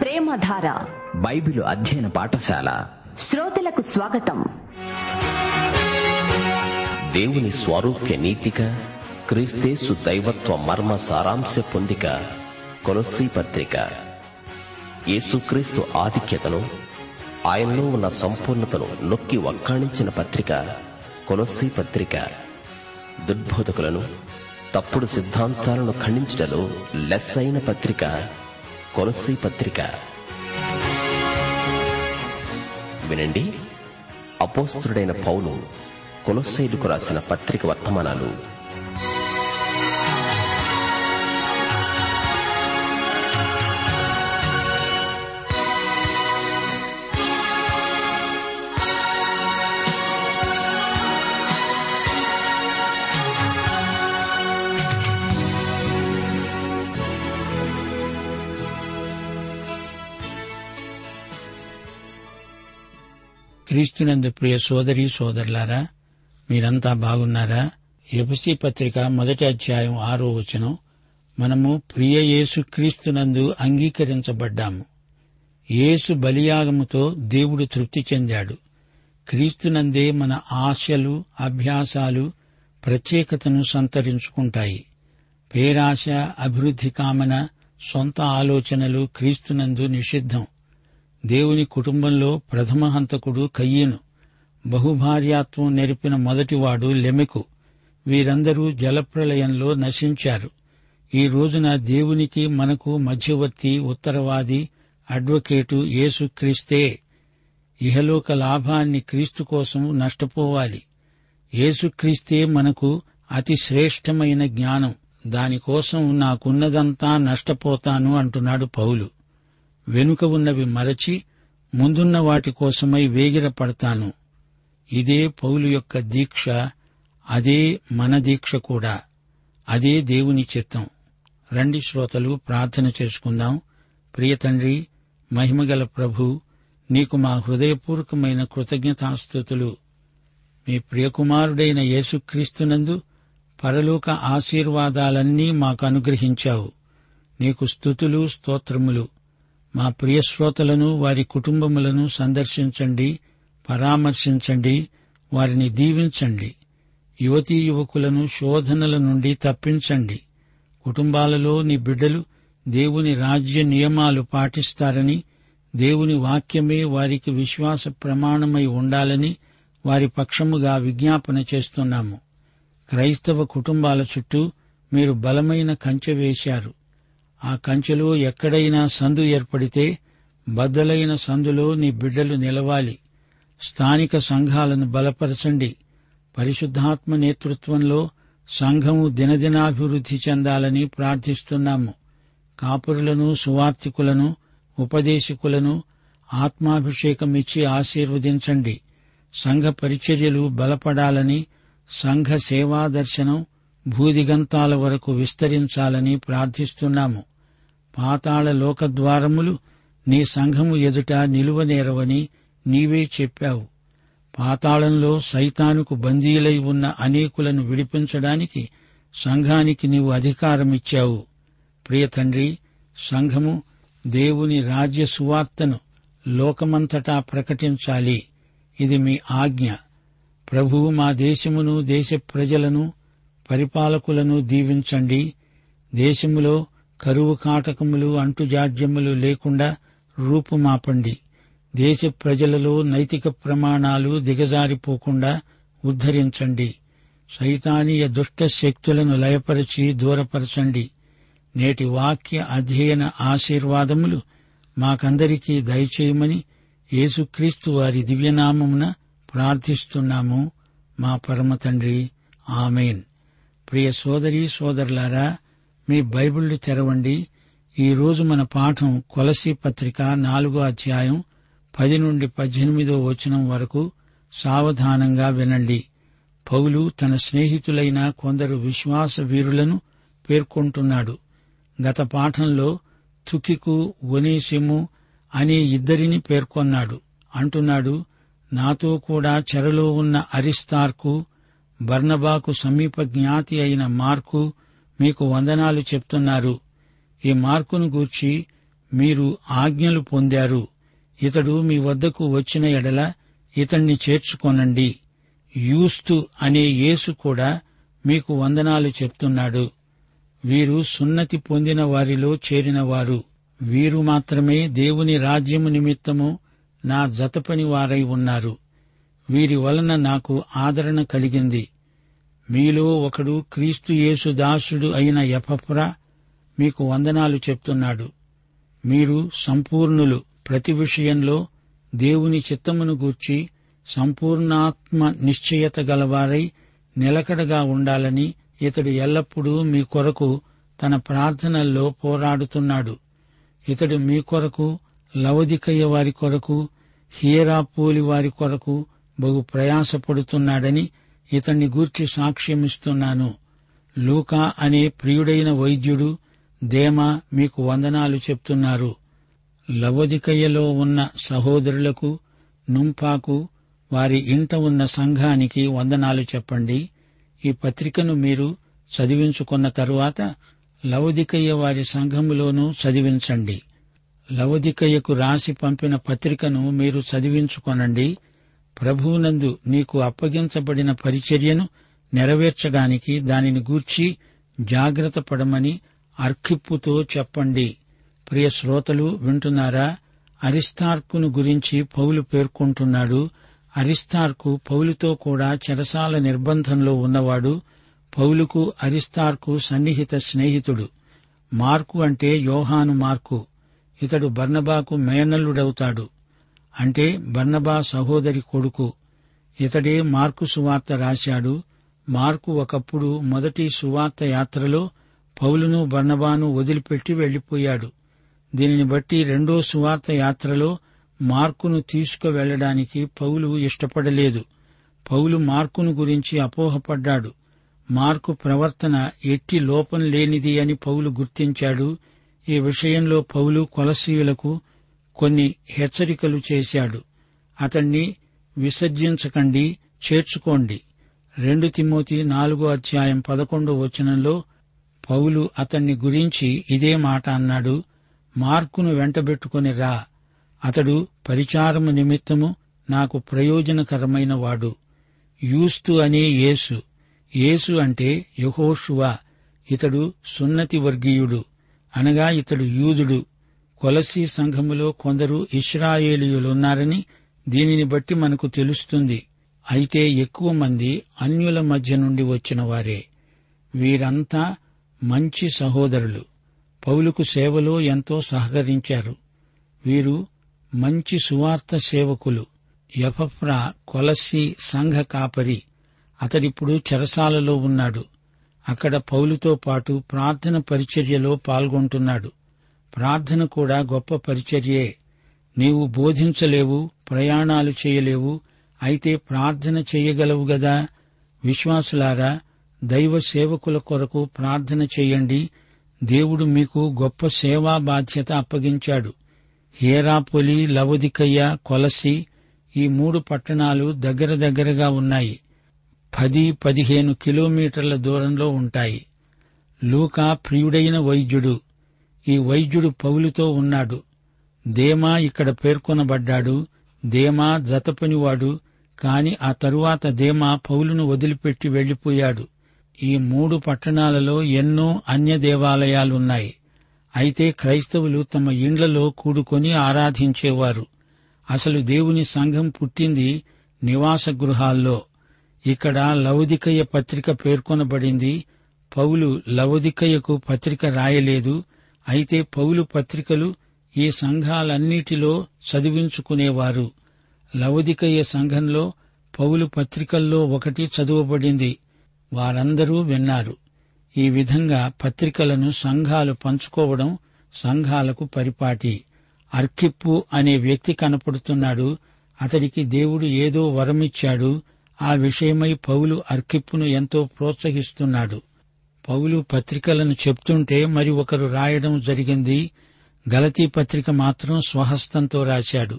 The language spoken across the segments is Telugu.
ప్రేమధార బైబిలు అధ్యయన పాఠశాల శ్రోతలకు స్వాగతం. దేవుని స్వారూప్య నీతిక క్రీస్తేసు దైవత్వ మర్మ సారాంశ పొందిక కొలస్సీ పత్రిక. యేసుక్రీస్తు ఆధిక్యతను, ఆయనలో ఉన్న సంపూర్ణతను నొక్కి వక్కాణించిన పత్రిక కొలస్సీ పత్రిక. దుర్బోధకులను, తప్పుడు సిద్ధాంతాలను ఖండించటలో లెస్సైన పత్రిక కొలస్సీ పత్రిక. వినండి, అపోస్తుడైన పౌలు కొలస్సీయులకు రాసిన పత్రిక వర్తమానాలు. క్రీస్తునందు ప్రియ సోదరి సోదరులారా, మీరంతా బాగున్నారా? ఎఫెసీ పత్రిక 1వ అధ్యాయం 6వ వచనం, మనము ప్రియ యేసు క్రీస్తునందు అంగీకరించబడ్డాము. యేసు బలియాగముతో దేవుడు తృప్తి చెందాడు. క్రీస్తునందే మన ఆశలు, అభ్యాసాలు ప్రత్యేకతను సంతరించుకుంటాయి. పేరాశ, అభివృద్ధి కామన, సొంత ఆలోచనలు క్రీస్తునందు నిషిద్ధం. దేవుని కుటుంబంలో ప్రథమ హంతకుడు కయ్యేను, బహుభార్యాత్వం నెరిపిన మొదటివాడు లెమెకు, వీరందరూ జలప్రలయంలో నశించారు. ఈ రోజున దేవునికి మనకు మధ్యవర్తి, ఉత్తరవాది, అడ్వకేటు యేసుక్రీస్తే. ఇహలోక లాభాన్ని క్రీస్తు కోసం నష్టపోవాలి. యేసుక్రీస్తే మనకు అతి శ్రేష్టమైన జ్ఞానం. దానికోసం నాకున్నదంతా నష్టపోతాను అంటున్నాడు పౌలు. వెనుక ఉన్నవి మరచి ముందున్న వాటి కోసమై వేగిరపడతాను. ఇదే పౌలు యొక్క దీక్ష, అదే మన దీక్ష కూడా, అదే దేవుని చిత్తం. రండి శ్రోతలు, ప్రార్థన చేసుకుందాం. ప్రియ తండ్రి, మహిమగల ప్రభు, నీకు మా హృదయపూర్వకమైన కృతజ్ఞతాస్తుతులు. మీ ప్రియకుమారుడైన యేసుక్రీస్తునందు పరలోక ఆశీర్వాదాలన్నీ మాకు అనుగ్రహించావు. నీకు స్తుతులు, స్తోత్రములు. మా ప్రియశ్రోతలను, వారి కుటుంబములను సందర్శించండి, పరామర్శించండి, వారిని దీవించండి. యువతీ యువకులను శోధనల నుండి తప్పించండి. కుటుంబాలలో నీ బిడ్డలు దేవుని రాజ్య నియమాలు పాటిస్తారని, దేవుని వాక్యమే వారికి విశ్వాస ప్రమాణమై ఉండాలని వారి పక్షముగా విజ్ఞాపన చేస్తున్నాము. క్రైస్తవ కుటుంబాల చుట్టూ మీరు బలమైన కంచె వేశారు. ఆ కంచెలో ఎక్కడైనా సందు ఏర్పడితే బద్దలైన సందులో నీ బిడ్డలు నిలవాలి. స్థానిక సంఘాలను బలపరచండి. పరిశుద్ధాత్మ నేతృత్వంలో సంఘము దినదినాభివృద్ధి చెందాలని ప్రార్థిస్తున్నాము. కాపురులను, సువార్థికులను, ఉపదేశకులను ఆత్మాభిషేకమిచ్చి ఆశీర్వదించండి. సంఘ పరిచర్యలు బలపడాలని, సంఘ సేవాదర్శనం భూదిగంతాల వరకు విస్తరించాలని ప్రార్థిస్తున్నాము. పాతాళ లోకద్వారములు నీ సంఘము ఎదుట నిలువనేరవని నీవే చెప్పావు. పాతాళంలో సైతానుకు బందీలై ఉన్న అనేకులను విడిపించడానికి సంఘానికి నీవు అధికారమిచ్చావు. ప్రియ తండ్రి, సంఘము దేవుని రాజ్య సువార్తను లోకమంతటా ప్రకటించాలి. ఇది మీ ఆజ్ఞ. ప్రభువు, మా దేశమును, దేశ ప్రజలను, పరిపాలకులను దీవించండి. దేశములో కరువు కాటకములు, అంటుజాడ్యములు లేకుండా రూపుమాపండి. దేశ ప్రజలలో నైతిక ప్రమాణాలు దిగజారిపోకుండా ఉద్ధరించండి. సైతానీయ దుష్ట శక్తులను లయపరిచి దూరపరచండి. నేటి వాక్య అధ్యయన ఆశీర్వాదములు మాకందరికీ దయచేయమని యేసుక్రీస్తు వారి దివ్యనామమున ప్రార్థిస్తున్నాము మా పరమ తండ్రి. ఆమెన్. ప్రియ సోదరీ సోదరులారా, మీ బైబిళ్లు తెరవండి. ఈరోజు మన పాఠం కొలస్సీ పత్రిక 4వ అధ్యాయం 10 నుండి 18వ వచనం వరకు. సావధానంగా వినండి. పౌలు తన స్నేహితులైన కొందరు విశ్వాస వీరులను పేర్కొంటున్నాడు. గత పాఠంలో తుకికు, ఒనేసిము అనే ఇద్దరిని పేర్కొన్నాడు. అంటున్నాడు, నాతో కూడా చెరలో ఉన్న అరిస్తార్కు, బర్నబాకు సమీప జ్ఞాతి అయిన మార్కు మీకు వందనాలు చెప్తున్నారు. ఈ మార్కును గూర్చి మీరు ఆజ్ఞలు పొందారు. ఇతడు మీ వద్దకు వచ్చిన ఎడల ఇతణ్ణి చేర్చుకొనండి. యూస్తు అనే యేసు కూడా మీకు వందనాలు చెప్తున్నాడు. వీరు సున్నతి పొందిన వారిలో చేరినవారు. వీరు మాత్రమే దేవుని రాజ్యము నిమిత్తము నా జతపని వారై ఉన్నారు. వీరి వలన నాకు ఆదరణ కలిగింది. మీలో ఒకడు క్రీస్తు యేసు దాసుడు అయిన ఎపఫ్రా మీకు వందనాలు చెప్తున్నాడు. మీరు సంపూర్ణులు, ప్రతి విషయంలో దేవుని చిత్తమును గూర్చి సంపూర్ణాత్మ నిశ్చయత గలవారై నిలకడగా ఉండాలని ఇతడు ఎల్లప్పుడూ మీ కొరకు తన ప్రార్థనల్లో పోరాడుతున్నాడు. ఇతడు మీ కొరకు, లవొదికయ వారి కొరకు, హియెరాపూలి వారి కొరకు బహు ప్రయాసపడుతున్నాడని ఇతన్ని గూర్చి సాక్ష్యమిస్తున్నాను. లూకా అనే ప్రియుడైన వైద్యుడు దేమా మీకు వందనాలు చెప్తున్నారు. లవొదికయలో ఉన్న సహోదరులకు, నుంపాకు, వారి ఇంట ఉన్న సంఘానికి వందనాలు చెప్పండి. ఈ పత్రికను మీరు చదివించుకున్న తరువాత లవొదికయ వారి సంఘములోనూ చదివించండి. లవొదికయకు రాసి పంపిన పత్రికను మీరు చదివించుకొనండి. ప్రభువునందు నీకు అప్పగించబడిన పరిచర్యను నెరవేర్చడానికి దానిని గూర్చి జాగ్రత్త పడమని అర్ఖిప్పుతో చెప్పండి. ప్రియ శ్రోతలు, వింటున్నారా? అరిస్తార్కును గురించి పౌలు పేర్కొంటున్నాడు. అరిస్తార్కు పౌలుతో కూడా చెరసాల నిర్బంధంలో ఉన్నవాడు. పౌలుకు అరిస్తార్కు సన్నిహిత స్నేహితుడు. మార్కు అంటే యోహాను మార్కు. ఇతడు బర్నబాకు మేనల్లుడవుతాడు. అంటే బర్నబా సహోదరి కొడుకు. ఇతడే మార్కు సువార్త రాశాడు. మార్కు ఒకప్పుడు మొదటి సువార్త యాత్రలో పౌలును బర్నబాను వదిలిపెట్టి వెళ్లిపోయాడు. దీనిని బట్టి రెండో సువార్త యాత్రలో మార్కును తీసుకువెళ్లడానికి పౌలు ఇష్టపడలేదు. పౌలు మార్కును గురించి అపోహపడ్డాడు. మార్కు ప్రవర్తన ఎట్టి లోపం లేనిది అని పౌలు గుర్తించాడు. ఈ విషయంలో పౌలు కొలసీయులకు కొన్ని హెచ్చరికలు చేశాడు. అతణ్ణి విసర్జించకండి, చేర్చుకోండి. 2 తిమోతి 4:11 పౌలు అతణ్ణి గురించి ఇదే మాట అన్నాడు. మార్కును వెంటబెట్టుకుని రా, అతడు పరిచారము నిమిత్తము నాకు ప్రయోజనకరమైన వాడు. యూస్తు అనే యేసు. యేసు అంటే యెహోషువ. ఇతడు సున్నతి వర్గీయుడు, అనగా ఇతడు యూదుడు. కొలసీ సంఘములో కొందరు ఇశ్రాయేలీయులున్నారని దీనిని బట్టి మనకు తెలుస్తుంది. అయితే ఎక్కువ మంది అన్యుల మధ్య నుండి వచ్చిన వారే. వీరంతా మంచి సహోదరులు. పౌలుకు సేవలో ఎంతో సహకరించారు. వీరు మంచి సువార్త సేవకులు. ఎపఫ్రా కొలస్సీ సంఘ కాపరి. అతడిప్పుడు చెరసాలలో ఉన్నాడు. అక్కడ పౌలుతో పాటు ప్రార్థన పరిచర్యలో పాల్గొంటున్నాడు. ప్రార్థన కూడా గొప్ప పరిచర్యే. నీవు బోధించలేవు, ప్రయాణాలు చేయలేవు, అయితే ప్రార్థన చేయగలవు గదా. విశ్వాసులారా, దైవ సేవకుల కొరకు ప్రార్థన చేయండి. దేవుడు మీకు గొప్ప సేవా బాధ్యత అప్పగించాడు. హెరాపొలి, లవొదికయ, కొలస్సీ ఈ 3 పట్టణాలు దగ్గర దగ్గరగా ఉన్నాయి. 10-15 కిలోమీటర్ల దూరంలో ఉంటాయి. లూకా ప్రియుడైన వైద్యుడు. ఈ వైద్యుడు పౌలుతో ఉన్నాడు. దేమా ఇక్కడ పేర్కొనబడ్డాడు. దేమా జతపనివాడు, కాని ఆ తరువాత దేమా పౌలును వదిలిపెట్టి వెళ్లిపోయాడు. ఈ 3 పట్టణాలలో ఎన్నో అన్య దేవాలయాలున్నాయి. అయితే క్రైస్తవులు తమ ఇండ్లలో కూడుకొని ఆరాధించేవారు. అసలు దేవుని సంఘం పుట్టింది నివాస గృహాల్లో. ఇక్కడ లవొదికయ పత్రిక పేర్కొనబడింది. పౌలు లవొదికయకు పత్రిక రాయలేదు. అయితే పౌలు పత్రికలు ఈ సంఘాలన్నిటిలో చదివించుకునేవారు. లవొదికయ సంఘంలో పౌలు పత్రికల్లో ఒకటి చదువబడింది. వారందరూ విన్నారు. ఈ విధంగా పత్రికలను సంఘాలు పంచుకోవడం సంఘాలకు పరిపాటి. అర్కిప్పు అనే వ్యక్తి కనపడుతున్నాడు. అతడికి దేవుడు ఏదో వరమిచ్చాడు. ఆ విషయమై పౌలు అర్కిప్పును ఎంతో ప్రోత్సహిస్తున్నాడు. పౌలు పత్రికలను చెప్తుంటే మరి ఒకరు రాయడం జరిగింది. గలతీ పత్రిక మాత్రం స్వహస్తంతో రాశాడు.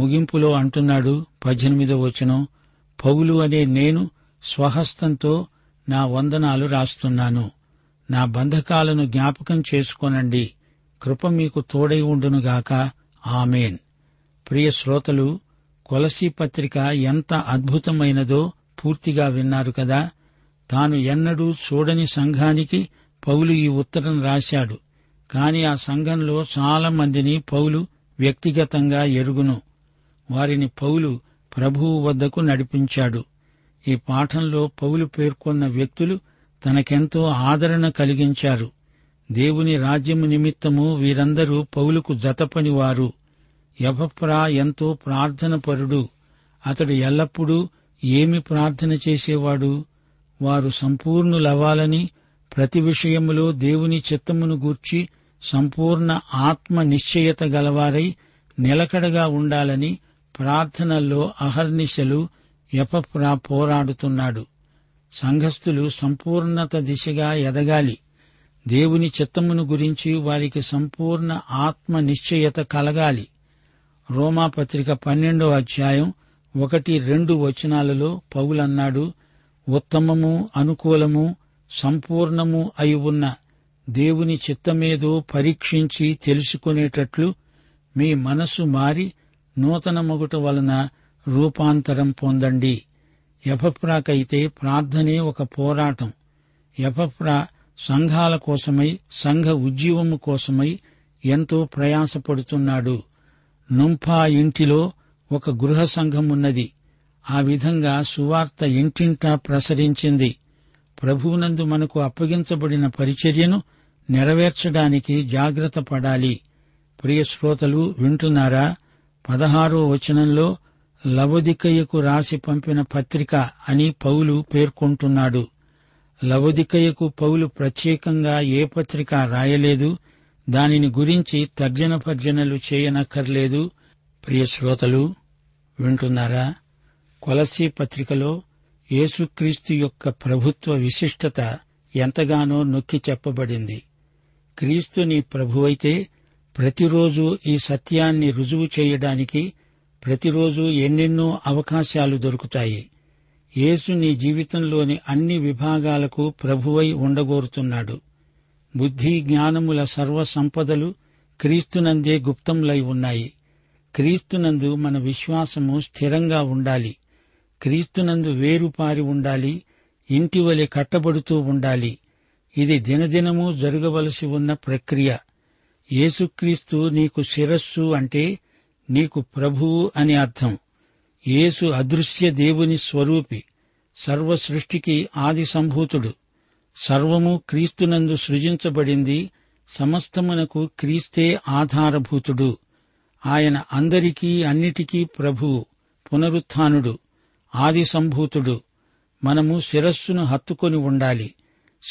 ముగింపులో అంటున్నాడు 18వ వచనం, పౌలు అనే నేను స్వహస్తంతో నా వందనాలు రాస్తున్నాను. నా బంధకాలను జ్ఞాపకం చేసుకోనండి. కృప మీకు తోడై ఉండునుగాక. ఆమెన్. ప్రియ శ్రోతలు, కొలసీ పత్రిక ఎంత అద్భుతమైనదో పూర్తిగా విన్నారు కదా. తాను ఎన్నడూ చూడని సంఘానికి పౌలు ఈ ఉత్తరం రాశాడు. కాని ఆ సంఘంలో చాలా మందిని పౌలు వ్యక్తిగతంగా ఎరుగును. వారిని పౌలు ప్రభువు వద్దకు నడిపించాడు. ఈ పాఠంలో పౌలు పేర్కొన్న వ్యక్తులు తనకెంతో ఆదరణ కలిగించారు. దేవుని రాజ్యము నిమిత్తము వీరందరూ పౌలుకు జతపనివారు. ఎపఫ్రా ఎంతో ప్రార్థనపరుడు. అతడు ఎల్లప్పుడూ ఏమి ప్రార్థన చేసేవాడు? వారు సంపూర్ణులవ్వాలని, ప్రతి విషయములో దేవుని చిత్తమును గూర్చి సంపూర్ణ ఆత్మ నిశ్చయత గలవారై నిలకడగా ఉండాలని ప్రార్థనల్లో అహర్నిశలు ఎపఫ్రా పోరాడుతున్నాడు. సంఘస్థులు సంపూర్ణత దిశగా ఎదగాలి. దేవుని చిత్తమును గురించి వారికి సంపూర్ణ ఆత్మ నిశ్చయత కలగాలి. రోమాపత్రిక 12:1-2 పౌలన్నాడు, ఉత్తమము, అనుకూలము, సంపూర్ణము అయి ఉన్న దేవుని చిత్తమేదో పరీక్షించి తెలుసుకునేటట్లు మీ మనసు మారి నూతన మొగుట వలన రూపాంతరం పొందండి. ఎపఫ్రాకైతే ప్రార్థనే ఒక పోరాటం. ఎపఫ్రా సంఘాల కోసమై, సంఘ ఉజ్జీవము కోసమై ఎంతో ప్రయాసపడుతున్నాడు. నుంఫా ఇంటిలో ఒక గృహ సంఘమున్నది. ఆ విధంగా సువార్త ఇంటింటా ప్రసరించింది. ప్రభువునందు మనకు అప్పగించబడిన పరిచర్యను నెరవేర్చడానికి జాగ్రత్త పడాలి. ప్రియ శ్రోతలు, వింటున్నారా? 16వ వచనంలో లవొదికయకు రాసి పంపిన పత్రిక అని పౌలు పేర్కొంటున్నాడు. లవొదికయకు పౌలు ప్రత్యేకంగా ఏ పత్రిక రాయలేదు. దానిని గురించి తర్జన పర్జనలు చేయనక్కర్లేదు. ప్రియ శ్రోతలు, వింటున్నారా? కొలస్సీ పత్రికలో యేసుక్రీస్తు యొక్క ప్రభుత్వ విశిష్టత ఎంతగానో నొక్కి చెప్పబడింది. క్రీస్తు నీ ప్రభువైతే ప్రతిరోజు ఈ సత్యాన్ని రుజువు చేయడానికి ప్రతిరోజు ఎన్నెన్నో అవకాశాలు దొరుకుతాయి. యేసు నీ జీవితంలోని అన్ని విభాగాలకు ప్రభువై ఉండగోరుతున్నాడు. బుద్ధి జ్ఞానముల సర్వసంపదలు క్రీస్తునందే గుప్తంలై ఉన్నాయి. క్రీస్తునందు మన విశ్వాసము స్థిరంగా ఉండాలి. క్రీస్తునందు వేరుపారి ఉండాలి. ఇంటివలె కట్టబడుతూ ఉండాలి. ఇది దినదినము జరగవలసి ఉన్న ప్రక్రియ. యేసుక్రీస్తు నీకు శిరస్సు అంటే నీకు ప్రభువు అని అర్థం. యేసు అదృశ్య దేవుని స్వరూపి, సర్వసృష్టికి ఆది సంభూతుడు. సర్వము క్రీస్తునందు సృజించబడింది. సమస్తమునకు క్రీస్తే ఆధారభూతుడు. ఆయన అందరికీ అన్నిటికీ ప్రభువు, పునరుత్థానుడు, ఆది సంభూతుడు. మనము శిరస్సును హత్తుకొని ఉండాలి.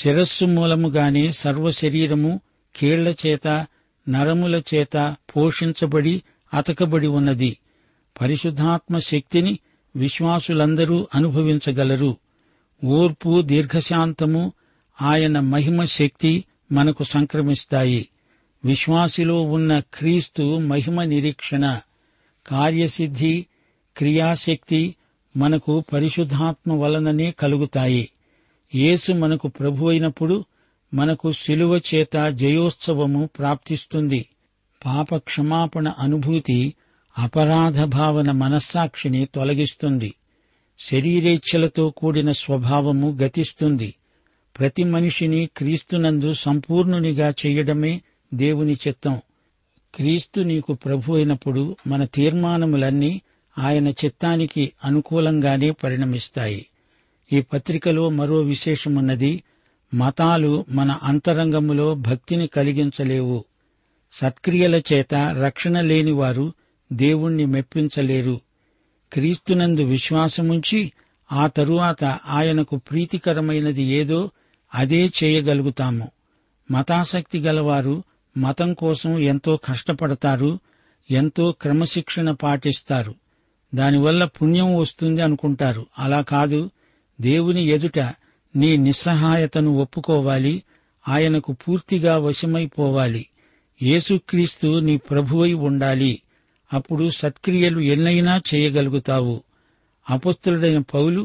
శిరస్సు మూలముగానే సర్వశరీరము కీళ్ల చేత, నరముల చేత పోషించబడి అతకబడి ఉన్నది. పరిశుద్ధాత్మ శక్తిని విశ్వాసులందరూ అనుభవించగలరు. ఓర్పు, దీర్ఘశాంతము, ఆయన మహిమ శక్తి మనకు సంక్రమిస్తాయి. విశ్వాసిలో ఉన్న క్రీస్తు మహిమ నిరీక్షణ, కార్యసిద్ధి, క్రియాశక్తి మనకు పరిశుద్ధాత్మ వలననే కలుగుతాయి. యేసు మనకు ప్రభువైనప్పుడు మనకు శిలువ చేత జయోత్సవము ప్రాప్తిస్తుంది. పాప క్షమాపణ అనుభూతి అపరాధ భావన మనస్సాక్షిని తొలగిస్తుంది. శరీరేచ్ఛలతో కూడిన స్వభావము గతిస్తుంది. ప్రతి మనిషిని క్రీస్తునందు సంపూర్ణునిగా చేయడమే దేవుని చిత్తం. క్రీస్తు నీకు ప్రభు అయినప్పుడు మన తీర్మానములన్నీ ఆయన చిత్తానికి అనుకూలంగానే పరిణమిస్తాయి. ఈ పత్రికలో మరో విశేషమున్నది. మతాలు మన అంతరంగములో భక్తిని కలిగించలేవు. సత్క్రియల చేత రక్షణ లేనివారు దేవుణ్ణి మెప్పించలేరు. క్రీస్తునందు విశ్వాసముంచి ఆ తరువాత ఆయనకు ప్రీతికరమైనది ఏదో అదే చేయగలుగుతాము. మతాసక్తి గలవారు మతం కోసం ఎంతో కష్టపడతారు, ఎంతో క్రమశిక్షణ పాటిస్తారు. దానివల్ల పుణ్యం వస్తుంది అనుకుంటారు. అలా కాదు. దేవుని ఎదుట నీ నిస్సహాయతను ఒప్పుకోవాలి. ఆయనకు పూర్తిగా వశమైపోవాలి. యేసుక్రీస్తు నీ ప్రభువై ఉండాలి. అప్పుడు సత్క్రియలు ఎన్నైనా చేయగలుగుతావు. అపొస్తలుడైన పౌలు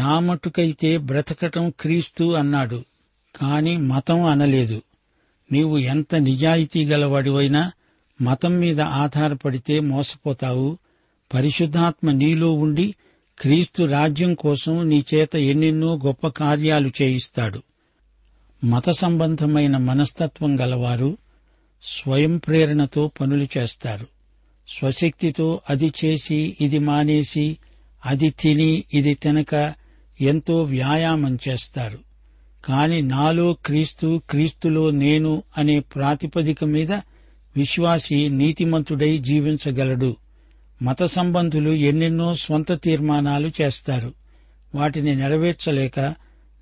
నా మట్టుకైతే బ్రతకటం క్రీస్తు అన్నాడు. కాని మతం అనలేదు. నీవు ఎంత నిజాయితీ గలవాడివైనా మతం మీద ఆధారపడితే మోసపోతావు. పరిశుద్ధాత్మ నీలో ఉండి క్రీస్తు రాజ్యం కోసం నీ చేత ఎన్నెన్నో గొప్ప కార్యాలు చేయిస్తాడు. మత సంబంధమైన మనస్తత్వం గలవారు స్వయం ప్రేరణతో పనులు చేస్తారు. స్వశక్తితో అది చేసి, ఇది మానేసి, అది తిని, ఇది తినక ఎంతో వ్యాయామం చేస్తారు. కాని నాలో క్రీస్తు, క్రీస్తులో నేను అనే ప్రాతిపదిక మీద విశ్వాసి నీతిమంతుడై జీవించగలడు. మత సంబంధులు ఎన్నెన్నో స్వంత తీర్మానాలు చేస్తారు. వాటిని నెరవేర్చలేక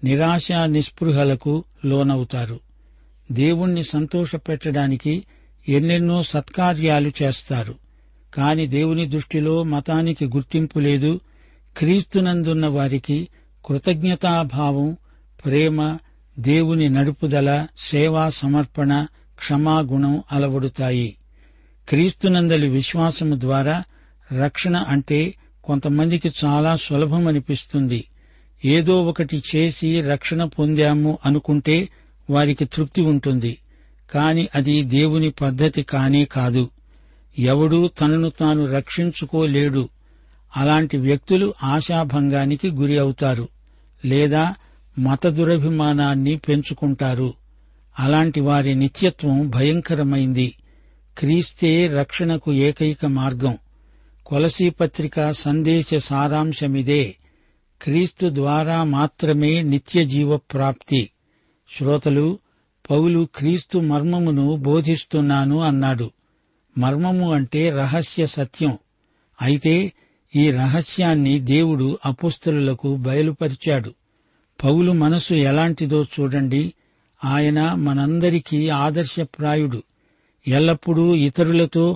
నిరాశ, నిస్పృహలకు లోనవుతారు. దేవుణ్ణి సంతోషపెట్టడానికి ఎన్నెన్నో సత్కార్యాలు చేస్తారు. కాని దేవుని దృష్టిలో మతానికి గుర్తింపు లేదు. క్రీస్తునందున్న వారికి కృతజ్ఞతాభావం, ప్రేమ, దేవుని నడుపుదల, సేవా సమర్పణ, క్షమాగుణం అలవడుతాయి. క్రీస్తునందలి విశ్వాసము ద్వారా రక్షణ అంటే కొంతమందికి చాలా సులభమనిపిస్తుంది. ఏదో ఒకటి చేసి రక్షణ పొందాము అనుకుంటే వారికి తృప్తి ఉంటుంది. కాని అది దేవుని పద్ధతి కానే కాదు. ఎవడూ తనను తాను రక్షించుకోలేడు. అలాంటి వ్యక్తులు ఆశాభంగానికి గురి అవుతారు, లేదా మత దురభిమానాన్ని పెంచుకుంటారు. అలాంటి వారి నిత్యత్వం భయంకరమైంది. క్రీస్తే రక్షణకు ఏకైక మార్గం. కొలసీ పత్రిక సందేశ సారాంశమిదే. క్రీస్తు ద్వారా మాత్రమే నిత్య జీవ ప్రాప్తి. శ్రోతలు, పౌలు క్రీస్తు మర్మమును బోధిస్తున్నాను అన్నాడు. మర్మము అంటే రహస్య సత్యం. అయితే ఈ రహస్యాన్ని దేవుడు అపోస్తలులకు బయలుపరిచాడు. పౌలు మనసు ఎలాంటిదో చూడండి. ఆయన మనందరికీ ఆదర్శప్రాయుడు. ఎల్లప్పుడూ ఇతరులతో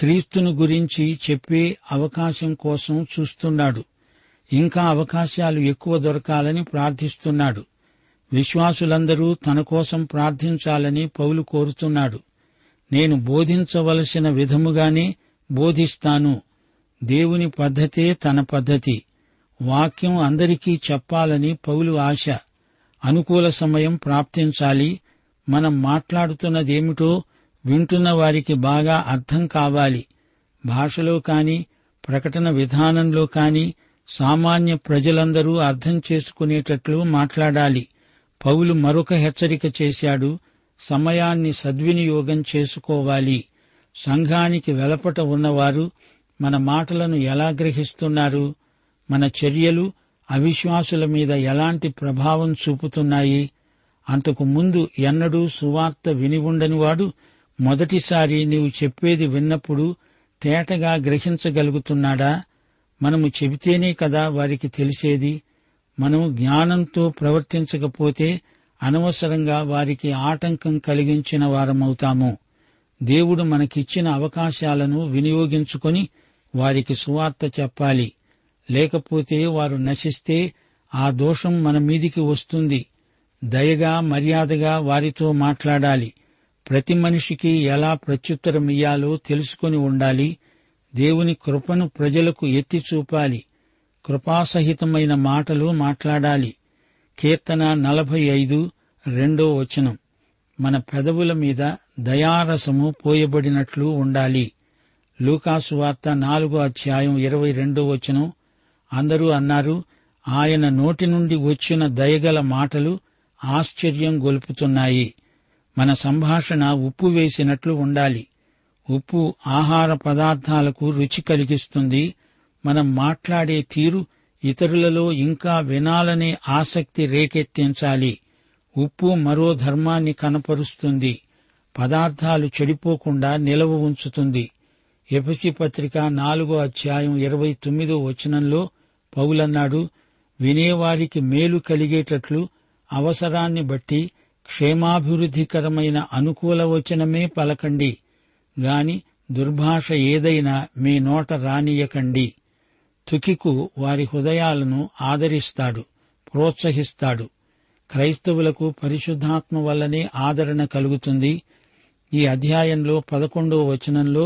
క్రీస్తును గురించి చెప్పే అవకాశం కోసం చూస్తున్నాడు. ఇంకా అవకాశాలు ఎక్కువ దొరకాలని ప్రార్థిస్తున్నాడు. విశ్వాసులందరూ తన కోసం ప్రార్థించాలని పౌలు కోరుతున్నాడు. నేను బోధించవలసిన విధముగానే బోధిస్తాను. దేవుని పద్ధతే తన పద్ధతి. వాక్యం అందరికీ చెప్పాలని పౌలు ఆశ. అనుకూల సమయం ప్రాప్తించాలి. మనం మాట్లాడుతున్నదేమిటో వింటున్న వారికి బాగా అర్థం కావాలి. భాషలో కాని, ప్రకటన విధానంలో కాని సామాన్య ప్రజలందరూ అర్థం చేసుకునేటట్లు మాట్లాడాలి. పౌలు మరొక హెచ్చరిక చేశాడు. సమయాన్ని సద్వినియోగం చేసుకోవాలి. సంఘానికి వెలపట ఉన్నవారు మన మాటలను ఎలా గ్రహిస్తున్నారు? మన చర్యలు అవిశ్వాసుల మీద ఎలాంటి ప్రభావం చూపుతున్నాయి? అంతకు ముందు ఎన్నడూ సువార్త విని ఉండనివాడు మొదటిసారి నీవు చెప్పేది విన్నప్పుడు తేటగా గ్రహించగలుగుతున్నాడా? మనము చెబితేనే కదా వారికి తెలిసేది. మనము జ్ఞానంతో ప్రవర్తించకపోతే అనవసరంగా వారికి ఆటంకం కలిగించిన వారమవుతాము. దేవుడు మనకిచ్చిన అవకాశాలను వినియోగించుకుని వారికి సువార్త చెప్పాలి. లేకపోతే వారు నశిస్తే ఆ దోషం మన మీదికి వస్తుంది. దయగా, మర్యాదగా వారితో మాట్లాడాలి. ప్రతి మనిషికి ఎలా ప్రత్యుత్తరమియ్యాలో తెలుసుకుని ఉండాలి. దేవుని కృపను ప్రజలకు ఎత్తి చూపాలి. కృపాసహితమైన మాటలు మాట్లాడాలి. కీర్తన 45:2 మన పెదవుల మీద దయారసము పోయబడినట్లు ఉండాలి. లూకాసువార్త 4:22 అందరూ అన్నారు, ఆయన నోటి నుండి వచ్చిన దయగల మాటలు ఆశ్చర్యం గొలుపుతున్నాయి. మన సంభాషణ ఉప్పు వేసినట్లు ఉండాలి. ఉప్పు ఆహార పదార్థాలకు రుచి కలిగిస్తుంది. మనం మాట్లాడే తీరు ఇతరులలో ఇంకా వినాలనే ఆసక్తి రేకెత్తించాలి. ఉప్పు మరో ధర్మాన్ని కనపరుస్తుంది. పదార్థాలు చెడిపోకుండా నిలవ ఉంచుతుంది. ఎఫెసీ పత్రిక 4:29 పౌలన్నాడు, వినేవారికి మేలు కలిగేటట్లు అవసరాన్ని బట్టి క్షేమాభివృద్ధికరమైన అనుకూల వచనమే పలకండి గాని దుర్భాష ఏదైనా మీ నోట రానియకండి. తుకికు వారి హృదయాలను ఆదరిస్తాడు, ప్రోత్సహిస్తాడు. క్రైస్తవులకు పరిశుద్ధాత్మ వల్లనే ఆదరణ కలుగుతుంది. ఈ అధ్యాయంలో 11వ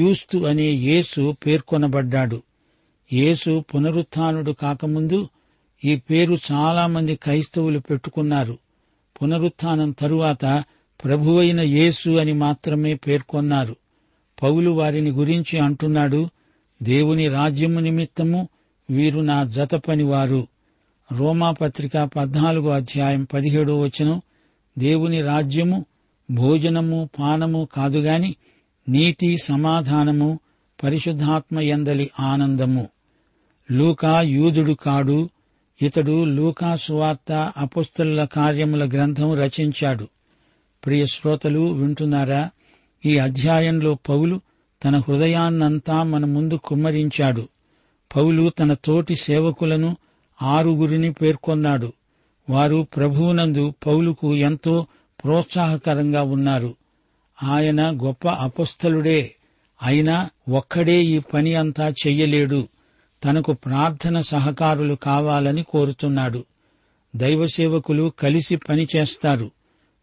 యూస్తు అనే యేసు పేర్కొనబడ్డాడు. యేసు పునరుత్థానుడు కాకముందు ఈ పేరు చాలామంది క్రైస్తవులు పెట్టుకున్నారు. పునరుత్థానం తరువాత ప్రభువైన యేసు అని మాత్రమే పేర్కొన్నారు. పౌలు వారిని గురించి అంటున్నాడు, దేవుని రాజ్యము నిమిత్తము వీరు నా జత పనివారు. రోమాపత్రిక 14:17 దేవుని రాజ్యము భోజనము పానము కాదుగాని నీతి సమాధానము పరిశుద్ధాత్మ యందలి ఆనందము. లూకా యూదుడు కాడు, ఇతడు లూకా సువార్త అపొస్తలుల కార్యముల గ్రంథం రచించాడు. ప్రియ శ్రోతలు వింటున్నారా, ఈ అధ్యాయంలో పౌలు తన హృదయాన్నంతా మన ముందు కుమ్మరించాడు. పౌలు తన తోటి సేవకులను 6 పేర్కొన్నాడు. వారు ప్రభువునందు పౌలుకు ఎంతో ప్రోత్సాహకరంగా ఉన్నారు. ఆయన గొప్ప అపొస్తలుడే, అయినా ఒక్కడే ఈ పని అంతా చెయ్యలేడు. తనకు ప్రార్థన సహకారులు కావాలని కోరుతున్నాడు. దైవసేవకులు కలిసి పనిచేస్తారు.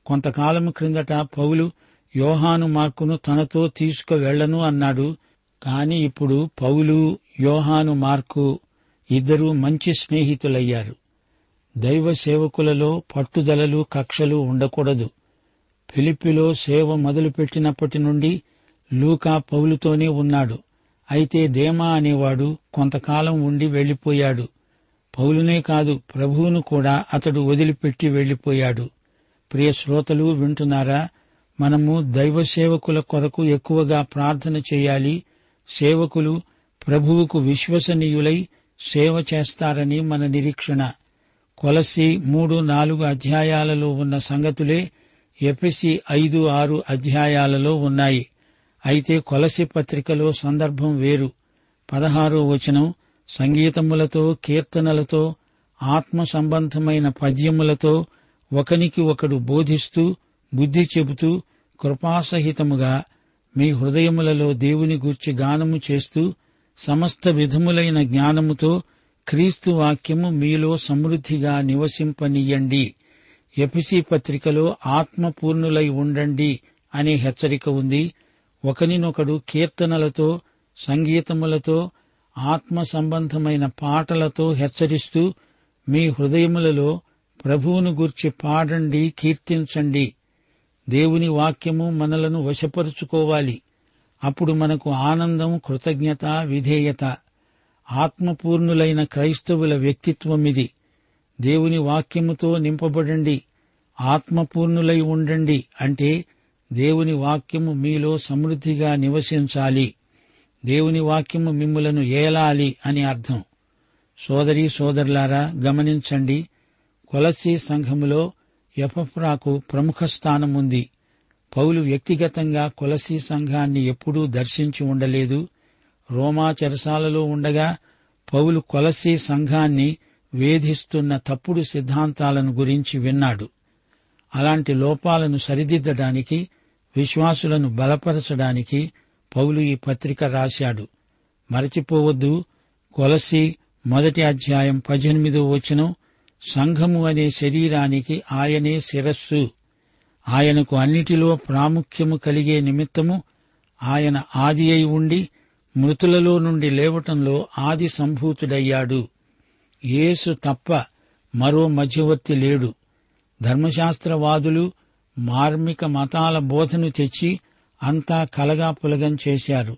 కొంతకాలం క్రిందట పౌలు యోహాను మార్కును తనతో తీసుకువెళ్లను అన్నాడు. కాని ఇప్పుడు పౌలు, యోహాను మార్కు ఇద్దరూ మంచి స్నేహితులయ్యారు. దైవసేవకులలో పట్టుదలలు కక్షలు ఉండకూడదు. ఫిలిప్పీలో సేవ మొదలుపెట్టినప్పటి నుండి లూకా పౌలుతోనే ఉన్నాడు. అయితే దేమా అనేవాడు కొంతకాలం ఉండి వెళ్లిపోయాడు. పౌలునే కాదు, ప్రభువును కూడా అతడు వదిలిపెట్టి వెళ్లిపోయాడు. ప్రియ శ్రోతలు వింటున్నారా, మనము దైవసేవకుల కొరకు ఎక్కువగా ప్రార్థన చేయాలి. సేవకులు ప్రభువుకు విశ్వసనీయులై సేవ చేస్తారని మన నిరీక్షణ. కొలసి 3-4 అధ్యాయాలలో ఉన్న సంగతులే ఎఫెసీ 5-6 అధ్యాయాలలో ఉన్నాయి. అయితే కొలసి పత్రికలో సందర్భం వేరు. 16వ సంగీతములతో కీర్తనలతో ఆత్మ సంబంధమైన పద్యములతో ఒకనికి ఒకడు బోధిస్తూ బుద్ధి చెబుతూ కృపాసహితముగా మీ హృదయములలో దేవుని గూర్చి గానము చేస్తూ సమస్త విధములైన జ్ఞానముతో క్రీస్తు వాక్యము మీలో సమృద్ధిగా నివసింపనీయండి. ఎఫెసీ పత్రికలో ఆత్మపూర్ణులై ఉండండి అనే హెచ్చరిక ఉంది. ఒకనినొకడు కీర్తనలతో సంగీతములతో ఆత్మ సంబంధమైన పాటలతో హెచ్చరిస్తూ మీ హృదయములలో ప్రభువును గూర్చి పాడండి, కీర్తించండి. దేవుని వాక్యము మనలను వశపరుచుకోవాలి. అప్పుడు మనకు ఆనందం, కృతజ్ఞత, విధేయత. ఆత్మపూర్ణులైన క్రైస్తవుల వ్యక్తిత్వమిది. దేవుని వాక్యముతో నింపబడండి, ఆత్మపూర్ణులై ఉండండి అంటే దేవుని వాక్యము మీలో సమృద్ధిగా నివసించాలి. దేవుని వాక్యము మిమ్ములను ఏలాలి అని అర్థం. సోదరీ సోదరులారా, గమనించండి, కొలస్సీ సంఘములో ఎపఫ్రాకు ప్రముఖ స్థానముంది. పౌలు వ్యక్తిగతంగా కొలస్సీ సంఘాన్ని ఎప్పుడూ దర్శించి ఉండలేదు. రోమా చెరసాలలో ఉండగా పౌలు కొలస్సీ సంఘాన్ని వేధిస్తున్న తప్పుడు సిద్ధాంతాలను గురించి విన్నాడు. అలాంటి లోపాలను సరిదిద్దడానికి, విశ్వాసులను బలపరచడానికి పౌలు ఈ పత్రిక రాశాడు. మరచిపోవద్దు, కొలస్సీ 1:18 సంఘము అనే శరీరానికి ఆయనే శిరస్సు. ఆయనకు అన్నిటిలో ప్రాముఖ్యము కలిగే నిమిత్తము ఆయన ఆది అయి ఉండి మృతులలో నుండి లేవటంలో ఆది సంభూతుడయ్యాడు. యేసు తప్ప మరో మధ్యవర్తి లేడు. ధర్మశాస్త్రవాదులు మార్మిక మతాల బోధను తెచ్చి అంతా కలగాపులగం చేశారు.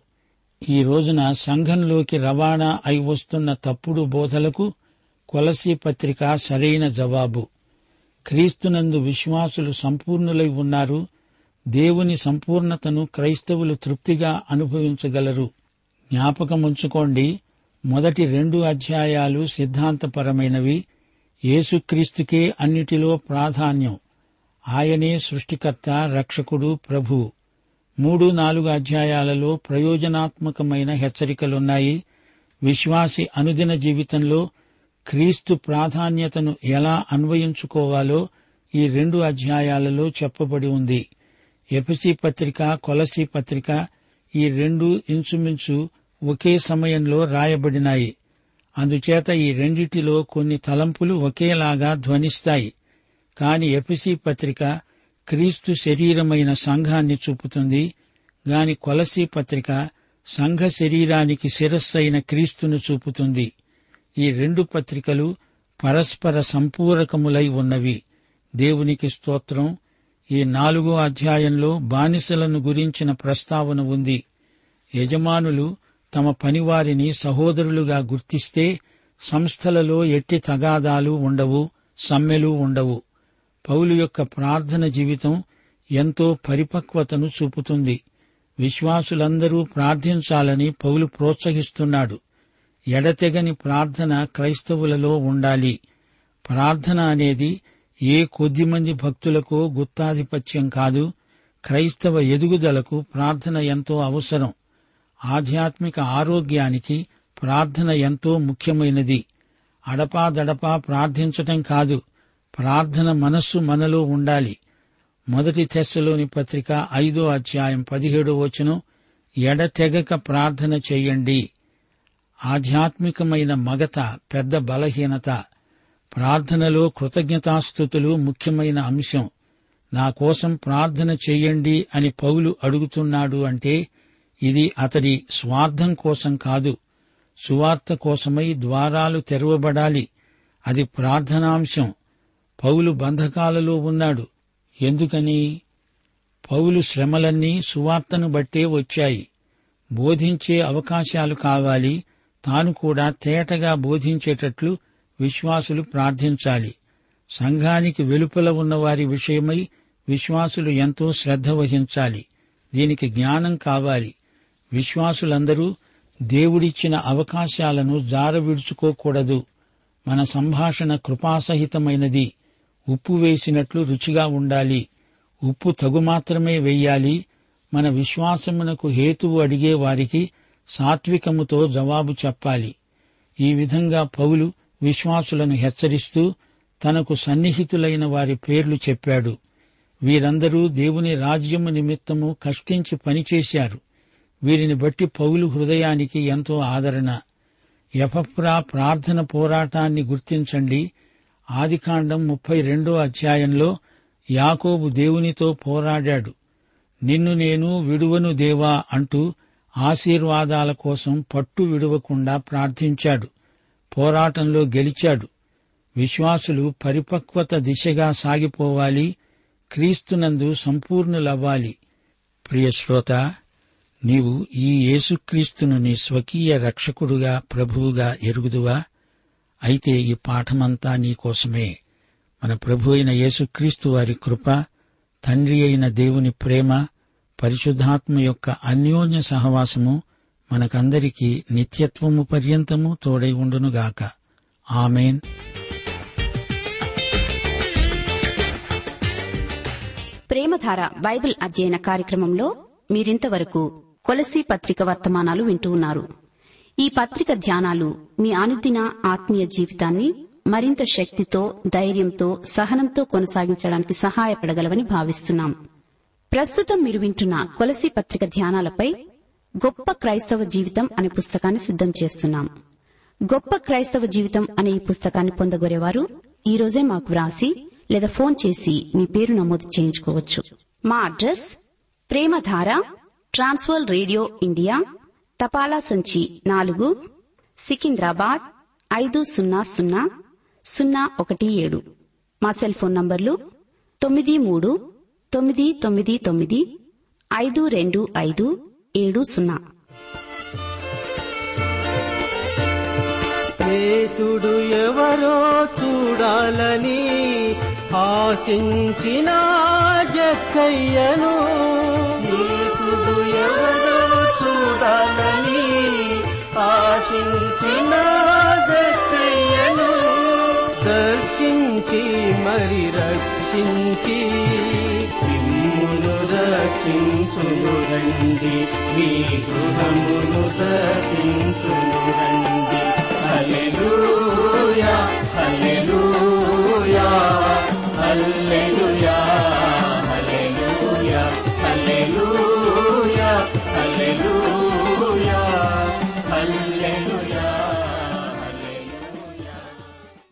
ఈ రోజున సంఘంలోకి రవాణా అయి వస్తున్న తప్పుడు బోధలకు కొలస్సీ పత్రిక సరైన జవాబు. క్రీస్తునందు విశ్వాసులు సంపూర్ణులై ఉన్నారు. దేవుని సంపూర్ణతను క్రైస్తవులు తృప్తిగా అనుభవించగలరు. జ్ఞాపకముంచుకోండి, మొదటి 2 అధ్యాయాలు సిద్ధాంతపరమైనవి. యేసుక్రీస్తుకే అన్నిటిలో ప్రాధాన్యం. ఆయనే సృష్టికర్త, రక్షకుడు, ప్రభువు. 3-4 అధ్యాయాలలో ప్రయోజనాత్మకమైన హెచ్చరికలున్నాయి. విశ్వాసి అనుదిన జీవితంలో క్రీస్తు ప్రాధాన్యతను ఎలా అన్వయించుకోవాలో ఈ 2 అధ్యాయాలలో చెప్పబడి ఉంది. ఎఫెసీ పత్రిక, కొలస్సీ పత్రిక ఈ 2 ఇంచుమించు ఒకే సమయంలో రాయబడినాయి. అందుచేత ఈ రెండిటిలో కొన్ని తలంపులు ఒకేలాగా ధ్వనిస్తాయి. కాని ఎఫెసీ పత్రిక క్రీస్తు శరీరమైన సంఘాన్ని చూపుతుంది. గాని కొలస్సీ పత్రిక సంఘ శరీరానికి శిరస్సైన క్రీస్తును చూపుతుంది. ఈ 2 పత్రికలు పరస్పర సంపూరకములై ఉన్నవి. దేవునికి స్తోత్రం. ఈ 4వ అధ్యాయంలో బానిసలను గురించిన ప్రస్తావన ఉంది. యజమానులు తమ పనివారిని సహోదరులుగా గుర్తిస్తే సంస్థలలో ఎట్టి తగాదాలు ఉండవు, సమ్మెలు ఉండవు. పౌలు యొక్క ప్రార్థన జీవితం ఎంతో పరిపక్వతను చూపుతుంది. విశ్వాసులందరూ ప్రార్థించాలని పౌలు ప్రోత్సహిస్తున్నాడు. ఎడతెగని ప్రార్థన క్రైస్తవులలో ఉండాలి. ప్రార్థన అనేది ఏ కొద్దిమంది భక్తులకో గుత్తాధిపత్యం కాదు. క్రైస్తవ ఎదుగుదలకు ప్రార్థన ఎంతో అవసరం. ఆధ్యాత్మిక ఆరోగ్యానికి ప్రార్థన ఎంతో ముఖ్యమైనది. అడపాదడపా ప్రార్థించటం కాదు, ప్రార్థన మనస్సు మనలో ఉండాలి. మొదటి తెస్సలోని పత్రిక 5వ అధ్యాయం 17వ వచనం, ఎడతెగక ప్రార్థన చేయండి. ఆధ్యాత్మికమైన మగత పెద్ద బలహీనత. ప్రార్థనలో కృతజ్ఞతాస్తుతులు ముఖ్యమైన అంశం. నా కోసం ప్రార్థన చేయండి అని పౌలు అడుగుతున్నాడు అంటే ఇది అతడి స్వార్థం కోసం కాదు, సువార్త కోసమై ద్వారాలు తెరవబడాలి. అది ప్రార్థనాంశం. పౌలు బంధకాలలో ఉన్నాడు. ఎందుకని? పౌలు శ్రమలన్నీ సువార్తను బట్టే వచ్చాయి. బోధించే అవకాశాలు కావాలి. తాను కూడా తేటగా బోధించేటట్లు విశ్వాసులు ప్రార్థించాలి. సంఘానికి వెలుపల ఉన్నవారి విషయమై విశ్వాసులు ఎంతో శ్రద్ధ వహించాలి. దీనికి జ్ఞానం కావాలి. విశ్వాసులందరూ దేవుడిచ్చిన అవకాశాలను జారవిడుచుకోకూడదు. మన సంభాషణ కృపాసహితమైనది. ఉప్పు వేసినట్లు రుచిగా ఉండాలి. ఉప్పు తగుమాత్రమే వెయ్యాలి. మన విశ్వాసమునకు హేతువు అడిగే వారికి సాత్వికముతో జవాబు చెప్పాలి. ఈ విధంగా పౌలు విశ్వాసులను హెచ్చరిస్తూ తనకు సన్నిహితులైన వారి పేర్లు చెప్పాడు. వీరందరూ దేవుని రాజ్యము నిమిత్తము కష్టించి పనిచేశారు. వీరిని బట్టి పౌలు హృదయానికి ఎంతో ఆదరణ. ఎపఫ్రా ప్రార్థన పోరాటాన్ని గుర్తించండి. ఆదికాండం 32వ అధ్యాయంలో యాకోబు దేవునితో పోరాడాడు. నిన్ను నేను విడువను దేవా అంటూ ఆశీర్వాదాల కోసం పట్టు విడువకుండా ప్రార్థించాడు. పోరాటంలో గెలిచాడు. విశ్వాసులు పరిపక్వత దిశగా సాగిపోవాలి. క్రీస్తునందు సంపూర్ణులవ్వాలి. ప్రియశ్రోత, నీవు ఈ యేసుక్రీస్తును నీ స్వకీయ రక్షకుడుగా ప్రభువుగా ఎరుగుదువా? అయితే ఈ పాఠమంతా నీకోసమే. మన ప్రభు అయిన యేసుక్రీస్తు వారి కృప, తండ్రి అయిన దేవుని ప్రేమ, పరిశుద్ధాత్మ యొక్క అన్యోన్య సహవాసము మనకందరికీ నిత్యత్వము పర్యంతము తోడై ఉండునుగాక. ఆమేన్. ప్రేమధార బైబిల్ అధ్యయన కార్యక్రమంలో మీరింతవరకు కొలస్సీ పత్రిక వర్తమానాలు వింటూ ఉన్నారు. ఈ పత్రిక ధ్యానాలు మీ అనుదిన ఆత్మీయ జీవితాన్ని మరింత శక్తితో, ధైర్యంతో, సహనంతో కొనసాగించడానికి సహాయపడగలవని భావిస్తున్నాం. ప్రస్తుతం మీరు వింటున్న కొలస్సీ పత్రిక ధ్యానాలపై గొప్ప క్రైస్తవ జీవితం అనే పుస్తకాన్ని సిద్దం చేస్తున్నాం. గొప్ప క్రైస్తవ జీవితం అనే ఈ పుస్తకాన్ని పొందగోరేవారు ఈ రోజే మాకు వ్రాసి లేదా ఫోన్ చేసి మీ పేరు నమోదు చేయించుకోవచ్చు. మా address Premadhara, Trans World radio India, తపాలా సంచి 4, సికింద్రాబాద్ 500017. మా సెల్ ఫోన్ నంబర్లు 939999525570. యేసుడు ఎవరో చూడాలని ఆశించిన జక్కయ్యను, యేసుడు ఎవరో చూడాలని ఆశించిన జక్కయ్యను, దర్శించి మరి రక్షించి రక్షించును రండి, మీ గృహమును దర్శించును రండి. హల్లెలూయా, హల్లెలూయా, హల్లెలూయా.